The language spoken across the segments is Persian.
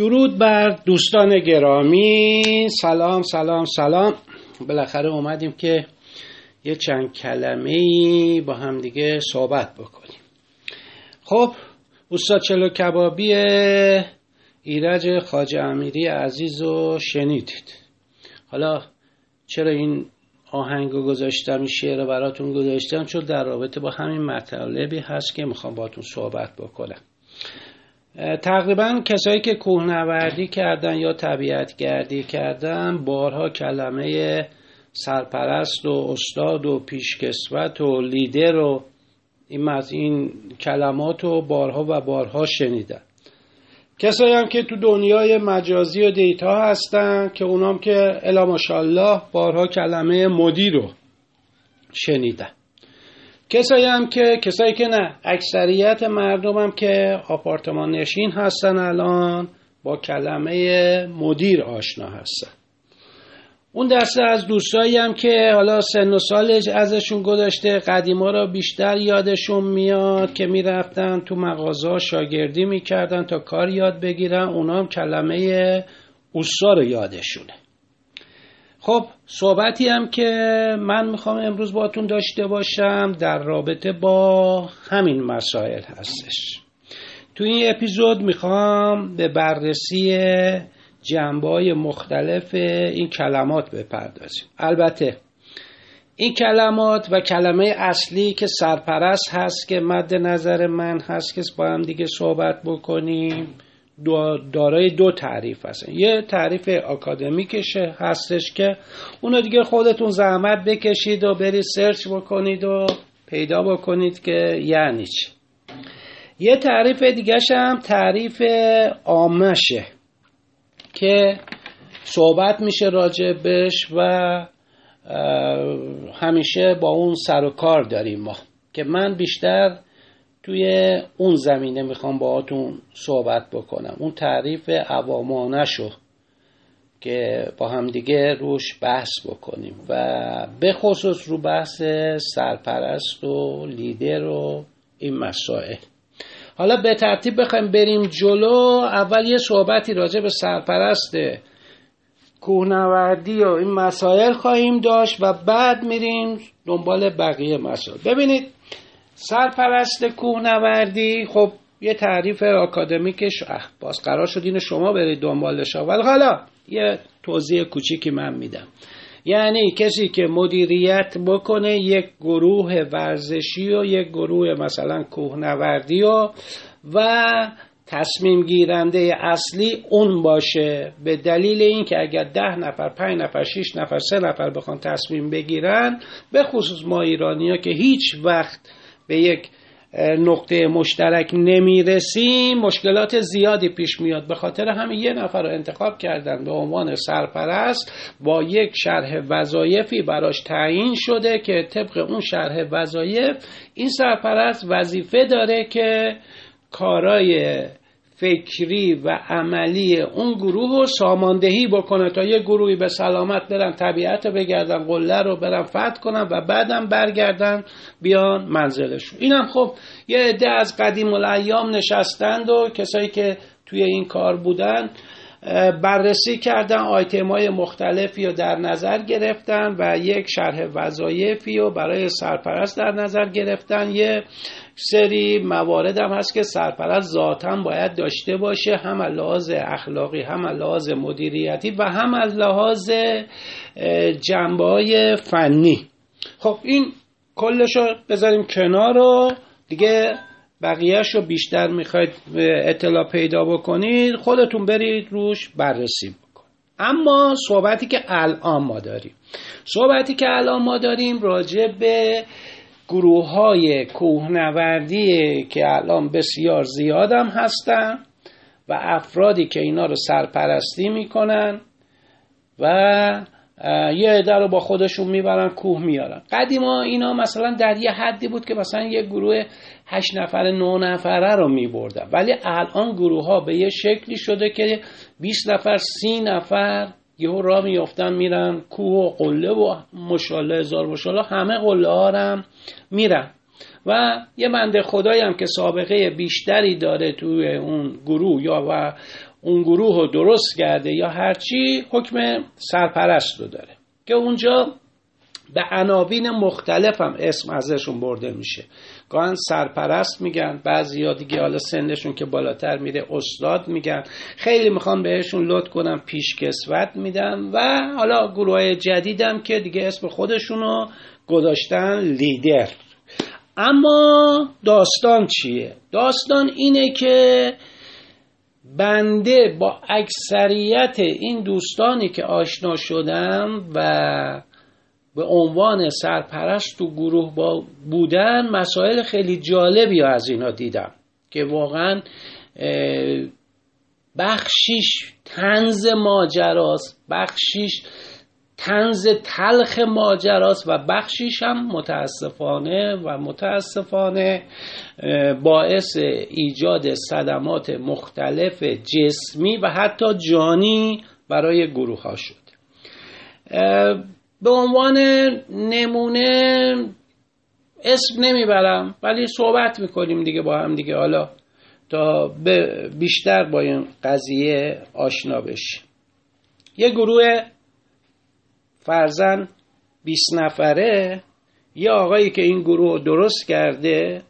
درود بر دوستان گرامی. سلام. بالاخره اومدیم که یه چند کلمه‌ای با هم دیگه صحبت بکنیم. خب استاد چلو کبابی ایرج خواجه امیری عزیز رو شنیدید. حالا چرا این آهنگو گذاشتم، این شعر رو براتون گذاشتم؟ چون در رابطه با همین مطالبی هست که میخوام باهاتون صحبت بکنم. تقریبا کسایی که کوهنوردی کردن یا طبیعت گردی کردن بارها کلمه سرپرست و استاد و پیشکسوت و لیدر و این کلمات رو بارها شنیدن. کسایی هم که تو دنیای مجازی و دیتا هستن که اونام که الا ماشاءالله بارها کلمه مدیر رو شنیدن. کسایی که نه، اکثریت مردم هم که آپارتمان نشین هستن الان با کلمه مدیر آشنا هستن. اون دسته از دوستایی هم که حالا سن و سالش ازشون گذشته، قدیما را بیشتر یادشون میاد که میرفتن تو مغازه شاگردی میکردن تا کار یاد بگیرن، اونا هم کلمه اوستا رو یادشونه. خب صحبتی هم که من میخوام امروز باهاتون داشته باشم در رابطه با همین مسائل هستش. تو این اپیزود میخوام به بررسی جنبه‌های مختلف این کلمات بپردازیم. البته این کلمات و کلمه اصلی که سرپرست هست که مد نظر من هست که با هم دیگه صحبت بکنیم دارای دو تعریف هستن. یه تعریف آکادمیکش هستش که اونو دیگه خودتون زحمت بکشید و برید سرچ بکنید و پیدا بکنید که یعنی چی. یه تعریف دیگه‌ش هم تعریف عامشه که صحبت میشه راجبش و همیشه با اون سر و کار داریم ما، که من بیشتر توی اون زمینه میخوام باهاتون صحبت بکنم. اون تعریف عوامانه شو که با هم دیگه روش بحث بکنیم و به خصوص رو بحث سرپرست و لیدر و این مسائل. حالا به ترتیب بخوایم بریم جلو، اول یه صحبتی راجع به سرپرست کوهنوردی و این مسائل خواهیم داشت و بعد میریم دنبال بقیه مسائل. ببینید سرپرست کوهنوردی، خب یه تعریف آکادمیکش باز قرار شد اینو شما برید دنبالش، ولی حالا یه توضیح کوچیکی من میدم. یعنی کسی که مدیریت بکنه یک گروه ورزشی و یک گروه مثلا کوهنوردی و تصمیم گیرنده اصلی اون باشه، به دلیل اینکه اگر 10 نفر، 5 نفر، 6 نفر، 3 نفر بخوان تصمیم بگیرن، به خصوص ما ایرانی‌ها که هیچ وقت به یک نقطه مشترک نمیرسیم، مشکلات زیادی پیش میاد. به خاطر همین یه نفر رو انتخاب کردن به عنوان سرپرست، با یک شرح وظایفی براش تعیین شده که طبق اون شرح وظایف این سرپرست وظیفه داره که کارای فکری و عملی اون گروه رو ساماندهی بکنه تا یه گروهی به سلامت برن طبیعت رو بگردن، قله رو برن فتح کنن و بعدم برگردن بیان منزلشون. اینم خب یه عده از قدیم الایام نشستند و کسایی که توی این کار بودن بررسی کردن، آیتم‌های مختلفی رو در نظر گرفتن و یک شرح وظایفی رو برای سرپرست در نظر گرفتن. یه سری موارد هم هست که سرپرست ذاتاً باید داشته باشه، هم از لحاظ اخلاقی، هم از لحاظ مدیریتی و هم از لحاظ جنبه‌های فنی. خب این کلشو بذاریم کنار و دیگه بقیهش رو بیشتر میخواید اطلاع پیدا بکنید خودتون برید روش بررسی بکنید. اما صحبتی که الان ما داریم راجع به گروه‌های کوهنوردی که الان بسیار زیاد هم هستن و افرادی که اینا رو سرپرستی میکنن و یه عده رو با خودشون میبرن کوه میارن. قدیما اینا مثلا در یه حدی بود که مثلا یه گروه 8 نفره 9 نفره رو میبردن، ولی الان گروه ها به یه شکلی شده که 20 نفر 30 نفر یهو راه میافتن میرن کوه و قله و ماشاءالله هزار ماشاءالله همه قله ها هم میرن و یه بنده خدایی هم که سابقه بیشتری داره توی اون گروه یا و اون گروه رو درست کرده یا هرچی، حکم سرپرست رو داره که اونجا به عناوین مختلف هم اسم ازشون برده میشه. گاهن سرپرست میگن، بعضی ها دیگه حالا سنشون که بالاتر میره استاد میگن، خیلی میخوام بهشون لطف کنم پیشکسوت میدم، و حالا گروه جدیدم که دیگه اسم خودشونو گذاشتن لیدر. اما داستان چیه؟ داستان اینه که بنده با اکثریت این دوستانی که آشنا شدم و به عنوان سرپرست تو گروه با بودن، مسائل خیلی جالبی از اینا دیدم که واقعا بخشیش طنز ماجراست، بخشیش طنز تلخ ماجراست و بخشیش هم متاسفانه باعث ایجاد صدمات مختلف جسمی و حتی جانی برای گروه ها شد. به عنوان نمونه اسم نمیبرم، ولی صحبت میکنیم دیگه با هم دیگه، حالا تا بیشتر با این قضیه آشنا بشیم. یه گروه فرزن 20 نفره، یه آقایی که این گروه درست کرده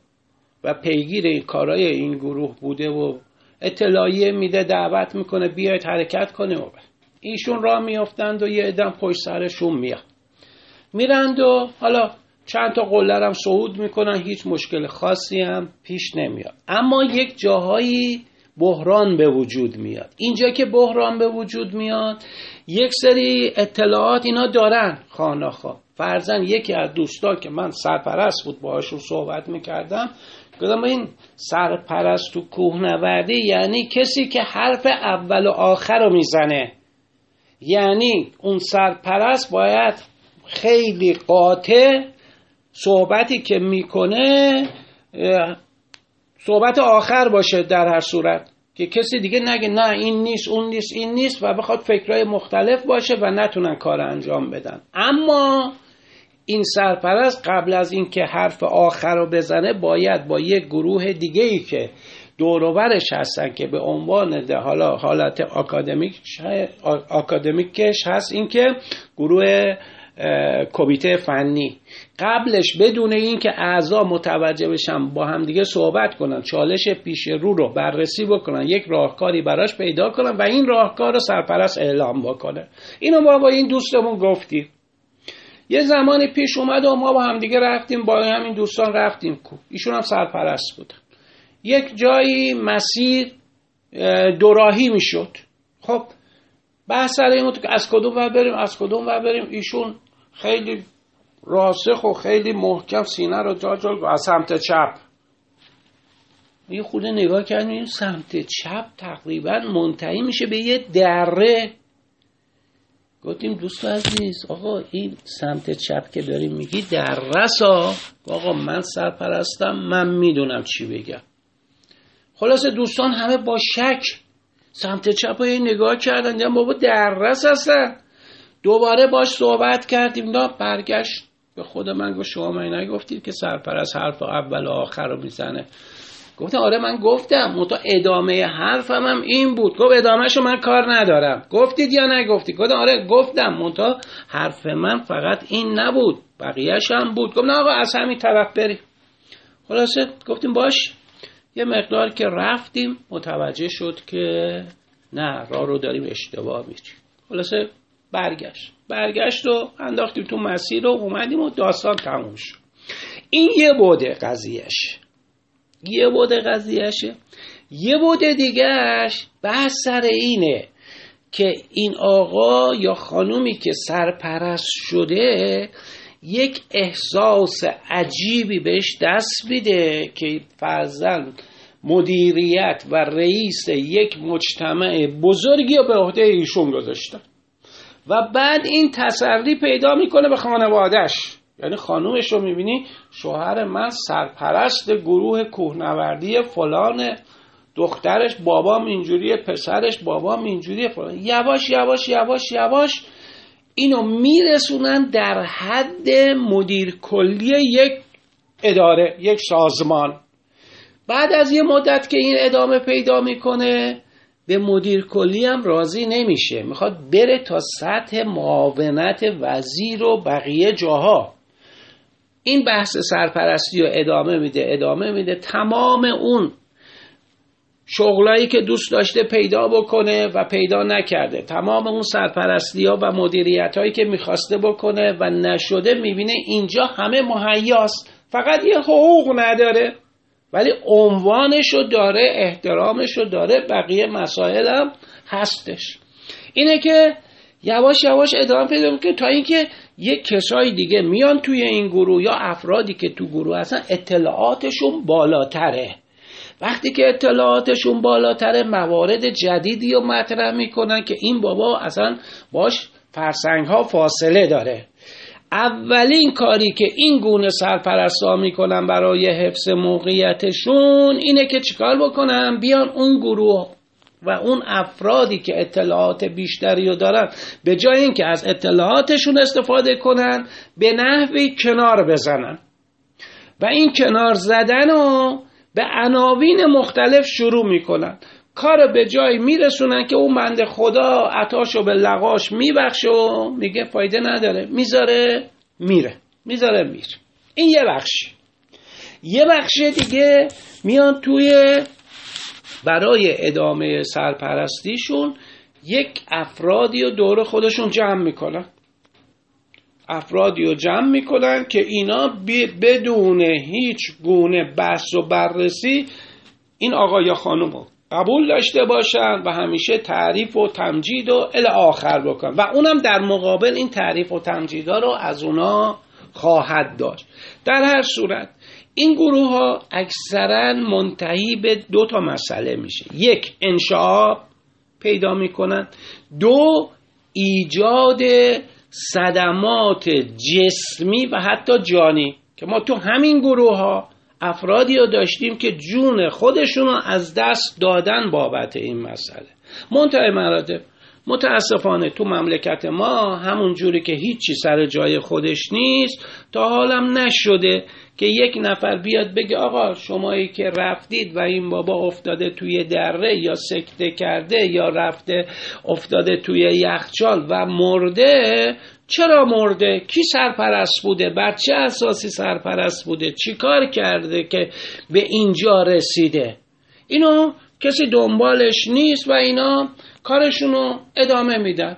و پیگیر این کارای این گروه بوده و اطلاعیه میده، دعوت میکنه بیاید حرکت کنه، و ایشون راه میافتند و یه عدم پشت سرشون میاد میرند و حالا چند تا قله‌رم صعود میکنن، هیچ مشکل خاصی هم پیش نمیاد. اما یک جاهایی بحران به وجود میاد. اینجا که بحران به وجود میاد، یک سری اطلاعات اینا دارن خاناخا. فرضاً یکی از دوستا که من سرپرست بود باهاشون صحبت میکردم، گفتم این سرپرست تو کوهنوردی یعنی کسی که حرف اول و آخر رو میزنه، یعنی اون سرپرست باید خیلی قاطع صحبتی که میکنه صحبت آخر باشه در هر صورت، که کسی دیگه نگه نه این نیست اون نیست این نیست و بخواد فکرهای مختلف باشه و نتونن کار انجام بدن. اما این سرپرست قبل از این که حرف آخر رو بزنه باید با یک گروه دیگه ای که دوروبرش هستن که به عنوان حالا حالت آکادمیکش هست، این که گروه کمیته فنی قبلش بدون این که اعضا متوجه بشن با هم دیگه صحبت کنن، چالش پیش رو بررسی بکنن، یک راهکاری براش پیدا کنن و این راهکار رو سرپرست اعلام بکنه. اینو ما با این دوستمون گفتیم. یه زمانی پیش اومد و ما با هم دیگه رفتیم، با همین دوستان رفتیم، ایشون هم سرپرست بودن. یک جایی مسیر دوراهی میشد. خب بحث سر این بود که از کدوم ور بریم. ایشون خیلی راسخ و خیلی محکم سینه رو جا گفت از سمت چپ. یه خود نگاه کردیم، سمت چپ تقریبا منتهی میشه به یه دره. گفتیم دوست عزیز آقا این سمت چپ که داریم میگی درسا، آقا من سرپرستم، من میدونم چی بگم. خلاصه دوستان همه با شک سمت چپ رو نگاه کردن، دیدن بابا درس هستن. دوباره باش صحبت کردیم، نه برگشت به خود من گفت شما من نگفتید که سرپرست حرف اول و آخر رو میزنه؟ گفتم آره من گفتم، منتها ادامه حرفم هم این بود. گفت ادامهشو من کار ندارم، گفتید یا نگفتید؟ گفتم آره گفتم، منتها حرف من فقط این نبود، بقیه‌ش هم بود. گفتم نه آقا از همین طرف بریم. خلاصه گفتیم باش. یه مقدار که رفتیم متوجه شد که نه، راه رو داریم اشتباه میریم. خلاصه برگشت و انداختیم تو مسیر رو اومدیم و داستان تموم شد. این یه بوده قضیهش. یه بوده دیگهش بحث سر اینه که این آقا یا خانومی که سرپرست شده یک احساس عجیبی بهش دست میده که فرضاً مدیریت و رئیس یک مجتمع بزرگی رو به عهده ایشون گذاشتن و بعد این تسری پیدا میکنه به خانوادهش. یعنی خانومش رو میبینی شوهر من سرپرست گروه کوهنوردی فلانه، دخترش بابام اینجوریه، پسرش بابام اینجوریه، فلان. یواش یواش یواش یواش اینو میرسونن در حد مدیر کلی یک اداره، یک سازمان. بعد از یه مدت که این ادامه پیدا میکنه، به مدیر کلی هم راضی نمیشه، میخواد بره تا سطح معاونت وزیر و بقیه جاها. این بحث سرپرستی رو ادامه میده تمام اون شغلایی که دوست داشته پیدا بکنه و پیدا نکرده، تمام اون سرپرستی ها و مدیریت هایی که میخواسته بکنه و نشده، میبینه اینجا همه مهیاست، فقط یه حقوق نداره ولی عنوانشو داره، احترامشو داره، بقیه مسائلم هستش. اینه که یواش یواش ادامه پیدا میکنه تا اینکه یک کسای دیگه میان توی این گروه یا افرادی که تو گروه هستن اطلاعاتشون بالاتره. وقتی که اطلاعاتشون بالاتره موارد جدیدی رو مطرح میکنن که این بابا اصلا باش فرسنگ ها فاصله داره. اولین کاری که این گونه سرپرستا میکنن برای حفظ موقعیتشون اینه که چیکار بکنن؟ بیان اون گروه و اون افرادی که اطلاعات بیشتری رو دارن به جای اینکه از اطلاعاتشون استفاده کنن به نحوی کنار بزنن و این کنار زدن رو به عناوین مختلف شروع میکنن. کار به جای میرسونن که اون بنده خدا عطاشو به لقاش میبخشه و میگه فایده نداره، میذاره میره. این یه بخش. یه بخش دیگه میان توی برای ادامه سرپرستیشون یک افرادی رو دور خودشون جمع میکنن که اینا بدون هیچ گونه بحث و بررسی این آقا یا خانم رو قبول داشته باشن و همیشه تعریف و تمجید و الی آخر بکنن و اونم در مقابل این تعریف و تمجیدا رو از اونا خواهد داشت. در هر صورت این گروه ها اکثرا منتهی به 2 مسئله میشه. 1 انشعاب پیدا میکنن، 2 ایجاد صدمات جسمی و حتی جانی که ما تو همین گروه ها افرادی رو داشتیم که جون خودشون رو از دست دادن بابت این مسئله. منتهی مراتب متاسفانه تو مملکت ما همون جوری که هیچی سر جای خودش نیست تا حالم نشده که یک نفر بیاد بگه آقا شمایی که رفتید و این بابا افتاده توی دره یا سکته کرده یا رفته افتاده توی یخچال و مرده، چرا مرده؟ کی سرپرست بوده؟ بر چه اساسی سرپرست بوده؟ چی کار کرده که به اینجا رسیده؟ اینو کسی دنبالش نیست و اینا کارشونو ادامه میدن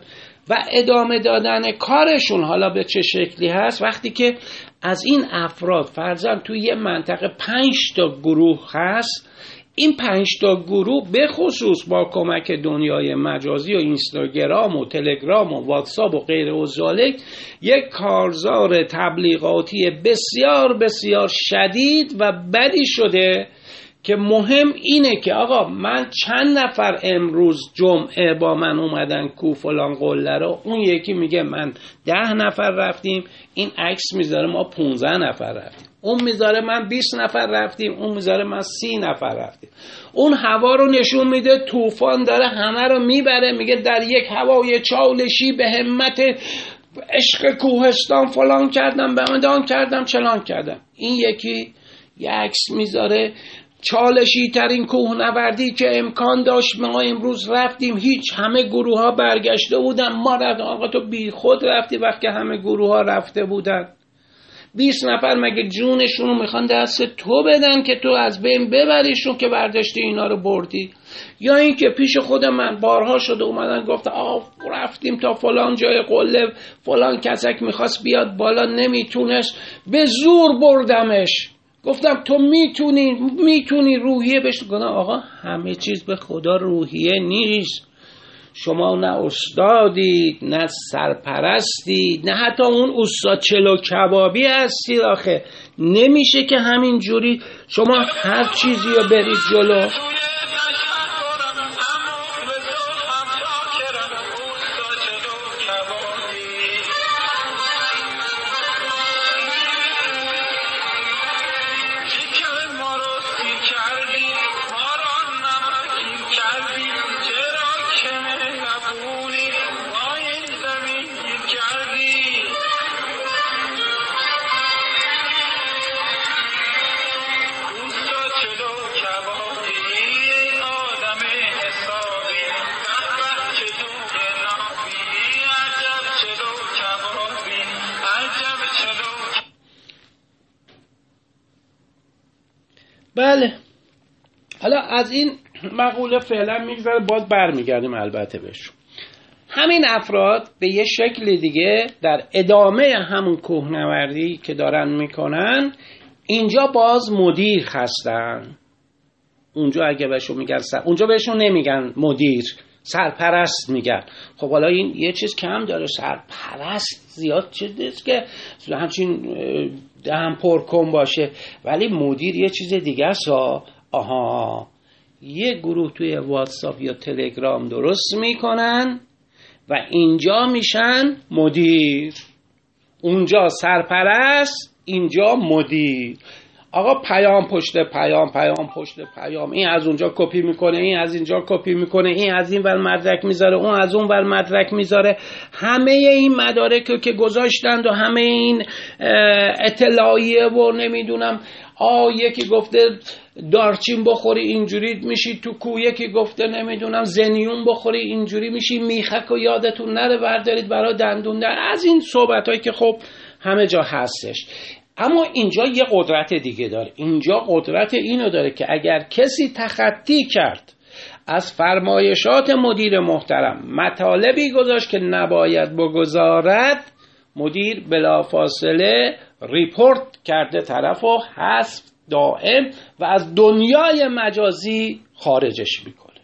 و ادامه دادن کارشون حالا به چه شکلی هست؟ وقتی که از این افراد فرضاً توی یه منطقه 5 گروه هست، این 5 گروه به خصوص با کمک دنیای مجازی و اینستاگرام و تلگرام و واتساپ و غیره و ذالک یک کارزار تبلیغاتی بسیار بسیار شدید و بدی شده که مهم اینه که آقا من چند نفر امروز جمعه با من اومدن کو فلان قله رو، اون یکی میگه من 10 رفتیم، این عکس میذاره ما 15 رفتیم، اون میذاره من 20 رفتیم، اون میذاره من 30 رفتیم. اون هوا رو نشون میده، طوفان داره همه رو میبره، میگه در یک هوای چالشی به همت عشق کوهستان فلان کردم، به آن کردم، چلان کردم. این یکی یک عکس میذاره چالشی ترین کوهنوردی که امکان داشت ما امروز رفتیم، هیچ، همه گروه ها برگشته بودن، ما رفتیم. آقا تو بی خود رفتی وقتی همه گروه ها رفته بودن. 20 مگه جونشون رو میخوان دست تو بدن که تو از بین ببریشون که برداشتی اینا رو بردی؟ یا این که پیش خود من بارها شده اومدن گفته آقا رفتیم تا فلان جای قله، فلان کسک میخواست بیاد بالا نمیتونست، به زور بردمش. گفتم تو میتونی روحیه بشت. گفتم آقا همه چیز به خدا روحیه نیست، شما نه استادید، نه سرپرستید، نه حتی اون استاد چلو کبابی هستید. آخه نمیشه که همین جوری شما هر چیزی رو برید جلو. بله، حالا از این مقوله فعلا میگذره، باز برمیگردیم البته بهش. همین افراد به یه شکل دیگه در ادامه همون کوهنوردی که دارن میکنن، اینجا باز مدیر هستن. اونجا اگه بهشون میگن اونجا بهشون نمیگن مدیر، سرپرست میگن. خب حالا این یه چیز کم داره، سرپرست زیاد چیزیست که همچین دهن پرکن باشه، ولی مدیر یه چیز دیگه است. آها، یه گروه توی واتساپ یا تلگرام درست میکنن و اینجا میشن مدیر، اونجا سرپرست، اینجا مدیر. آقا پیام پشت پیام، پیام پشت پیام، این از اونجا کپی میکنه، این از اینجا کپی میکنه، این از این ور مدرک میذاره، اون از اون ور مدرک میذاره. همه این مدارک که گذاشتند و همه این اطلاعیه و نمیدونم، یکی گفته دارچین بخوری اینجوری میشی تو کو، یکی گفته نمیدونم زنیون بخوری اینجوری میشی، میخک و یادتون نره بردارید برای دندون در، از این صحبت هایی که خب همه جا هستش. اما اینجا یه قدرت دیگه داره، اینجا قدرت اینو داره که اگر کسی تخطی کرد از فرمایشات مدیر محترم، مطالبی گذاشت که نباید بگذارد، مدیر بلافاصله ریپورت کرده طرف و حذف دائم و از دنیای مجازی خارجش میکنه.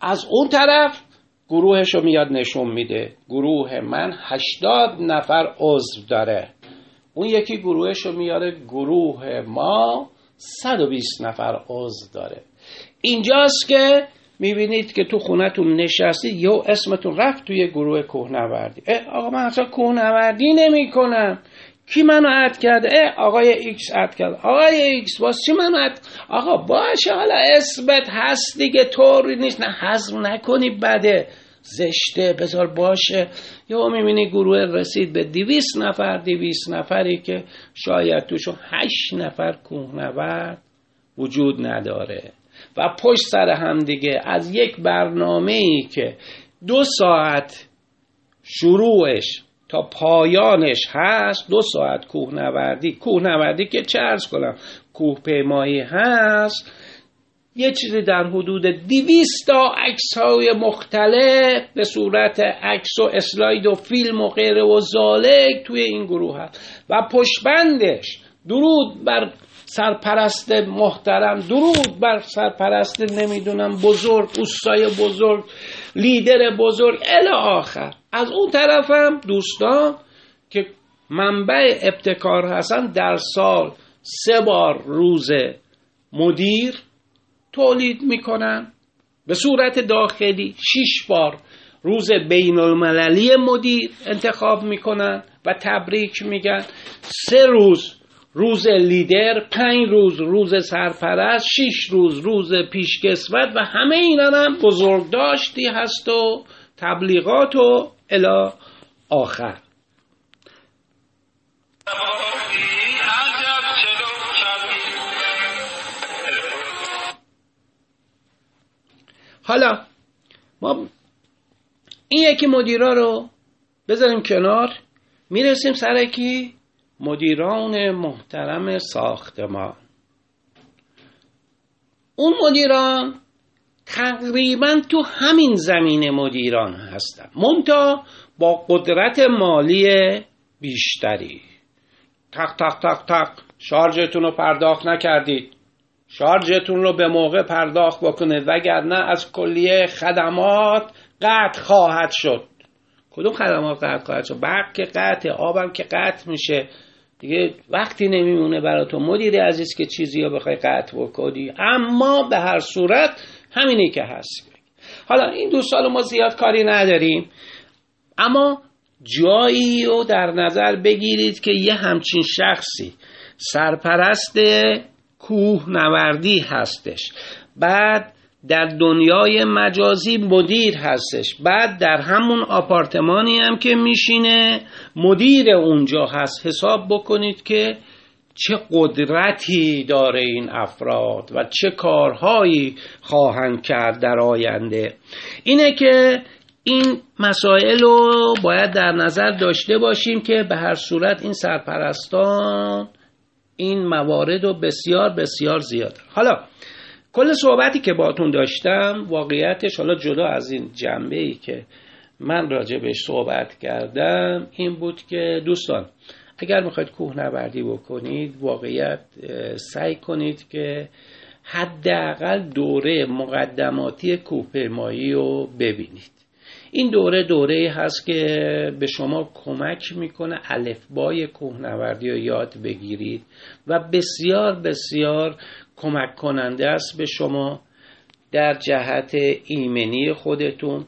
از اون طرف گروهشو میاد نشون میده، گروه من 80 نفر عضو داره، اون یکی گروهشو میاره گروه ما 120 نفر عضو داره. اینجاست که میبینید که تو خونتون نشستید، یه اسمتون رفت توی گروه کوهنوردی. آقا من اصلا کوهنوردی نمی کنم، کی منو اد کرده؟ آقای ایکس اد کرده. آقای ایکس باز چی منو اد؟ آقا باشه، حالا اسمت هست دیگه، طوری نیست، نه حذف نکنی، بده، زشته، بذار باشه. یا میبینی گروه رسید به 200 نفر، 200 نفری که شاید توشون 8 نفر کوهنورد وجود نداره و پشت سر هم دیگه از یک برنامه‌ای که 2 ساعت شروعش تا پایانش هست، 2 ساعت کوهنوردی که چه عرض کنم، کوهپیمایی هست، یه چیزی در حدود 200 تا عکس‌های مختلف به صورت عکس و اسلاید و فیلم و غیره و ذالک توی این گروه هست و پشتبندش درود بر سرپرست محترم، درود بر سرپرست نمیدونم بزرگ، اوستای بزرگ، لیدر بزرگ، الی آخر. از اون طرف هم دوستان که منبع ابتکار هستن، در سال 3 بار روز مدیر تولید میکنن به صورت داخلی، 6 بار روز بین المللی مدیر انتخاب میکنن و تبریک میگن، 3 روز روز لیدر، 5 روز روز سرپرست، 6 روز روز پیشکسوت و همه اینا هم بزرگداشتی هست و تبلیغات و الی آخر. حالا ما این یکی مدیرا رو بذاریم کنار، میرسیم سر کی؟ مدیران محترم ساختمان. اون مدیران تقریبا تو همین زمین مدیران هستن، منتها با قدرت مالی بیشتری. تق تق تق تق، شارژتون رو پرداخت نکردید، شارژتون رو به موقع پرداخت بکنید وگرنه از کلیه خدمات قطع خواهد شد. کدوم خدمات قطع خواهد شد؟ برق که قطع، آبم که قطع میشه دیگه، وقتی نمیمونه برای تو مدیری عزیز که چیزی رو بخوای قطع بکنی. اما به هر صورت همینی که هست. حالا این دوستان رو ما زیاد کاری نداریم، اما جایی رو در نظر بگیرید که یه همچین شخصی سرپرست کوهنوردی هستش، بعد در دنیای مجازی مدیر هستش، بعد در همون آپارتمانی هم که میشینه مدیر اونجا هست. حساب بکنید که چه قدرتی داره این افراد و چه کارهایی خواهند کرد در آینده. اینه که این مسائل رو باید در نظر داشته باشیم که به هر صورت این سرپرستان این موارد و بسیار بسیار زیاد. حالا کل صحبتی که باهاتون داشتم واقعیتش، حالا جدا از این جنبه‌ای که من راجع بهش صحبت کردم، این بود که دوستان اگر میخواید کوهنوردی بکنید، واقعیت سعی کنید که حداقل دوره مقدماتی کوهپیمایی رو ببینید. این دوره‌ای هست که به شما کمک میکنه الفبای کوهنوردی رو یاد بگیرید و بسیار بسیار کمک کننده است به شما در جهت ایمنی خودتون،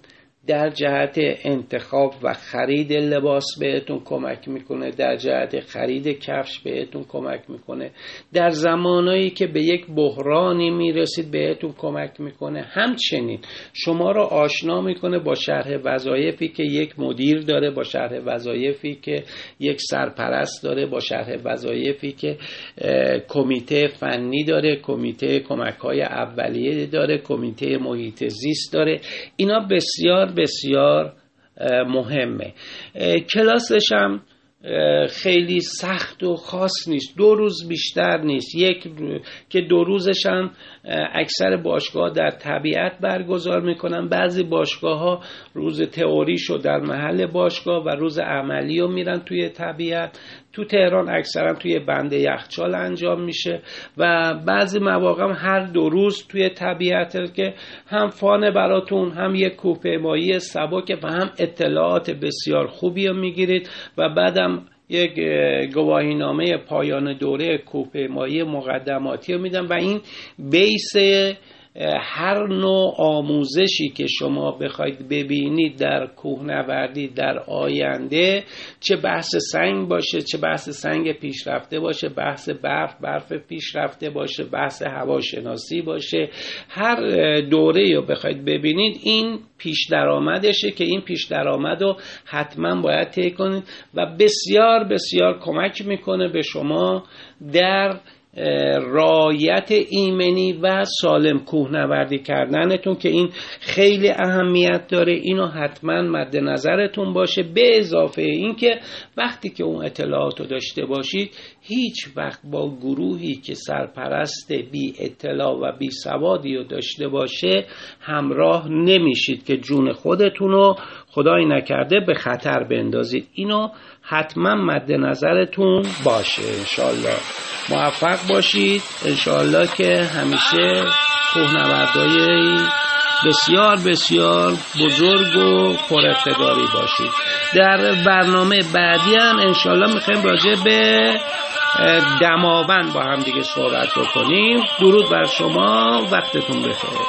در جهت انتخاب و خرید لباس بهتون کمک میکنه، در جهت خرید کفش بهتون کمک میکنه، در زمانایی که به یک بحرانی میرسید بهتون کمک میکنه. همچنین شما رو آشنا میکنه با شرح وظایفی که یک مدیر داره، با شرح وظایفی که یک سرپرست داره، با شرح وظایفی که کمیته فنی داره، کمیته کمک‌های اولیه داره، کمیته محیط زیست داره. اینا بسیار بسیار مهمه. کلاسش هم خیلی سخت و خاص نیست، 2 روز بیشتر نیست، که 2 روزش هم اکثر باشگاه در طبیعت برگزار میکنن. بعضی باشگاه ها روز تئوریشو در محل باشگاه و روز عملیو میرن توی طبیعت. تو تهران اکثرا توی بنده یخچال انجام میشه و بعضی مواقع هم هر 2 روز توی طبیعته که هم فانه براتون، هم یک کوهپیمایی سبک و هم اطلاعات بسیار خوبی رو میگیرید و بعدم یک گواهینامه پایان دوره کوهپیمایی مقدماتی رو میدن و این بیس هر نوع آموزشی که شما بخواید ببینید در کوهنوردی در آینده، چه بحث سنگ باشه، چه بحث سنگ پیشرفته باشه، بحث برف پیشرفته باشه، بحث هواشناسی باشه، هر دوره رو بخواید ببینید این پیش درآمدشه که این پیش درآمد رو حتما باید طی کنید و بسیار بسیار کمک میکنه به شما در رعایت ایمنی و سالم کوهنوردی کردنتون که این خیلی اهمیت داره. اینو حتما مد نظرتون باشه. به اضافه این که وقتی که اون اطلاعاتو داشته باشید هیچ وقت با گروهی که سرپرست بی اطلاع و بی سوادی رو داشته باشه همراه نمیشید که جون خودتونو خدای نکرده به خطر بندازید. اینو حتما مد نظرتون باشه. انشالله موفق باشید، انشالله که همیشه کوهنوردای بسیار بسیار بزرگ و پرافتخاری باشید. در برنامه بعدی هم انشالله میخوایم راجع به دماوند با هم دیگه صحبت بکنیم. درود بر شما، وقتتون بخیر.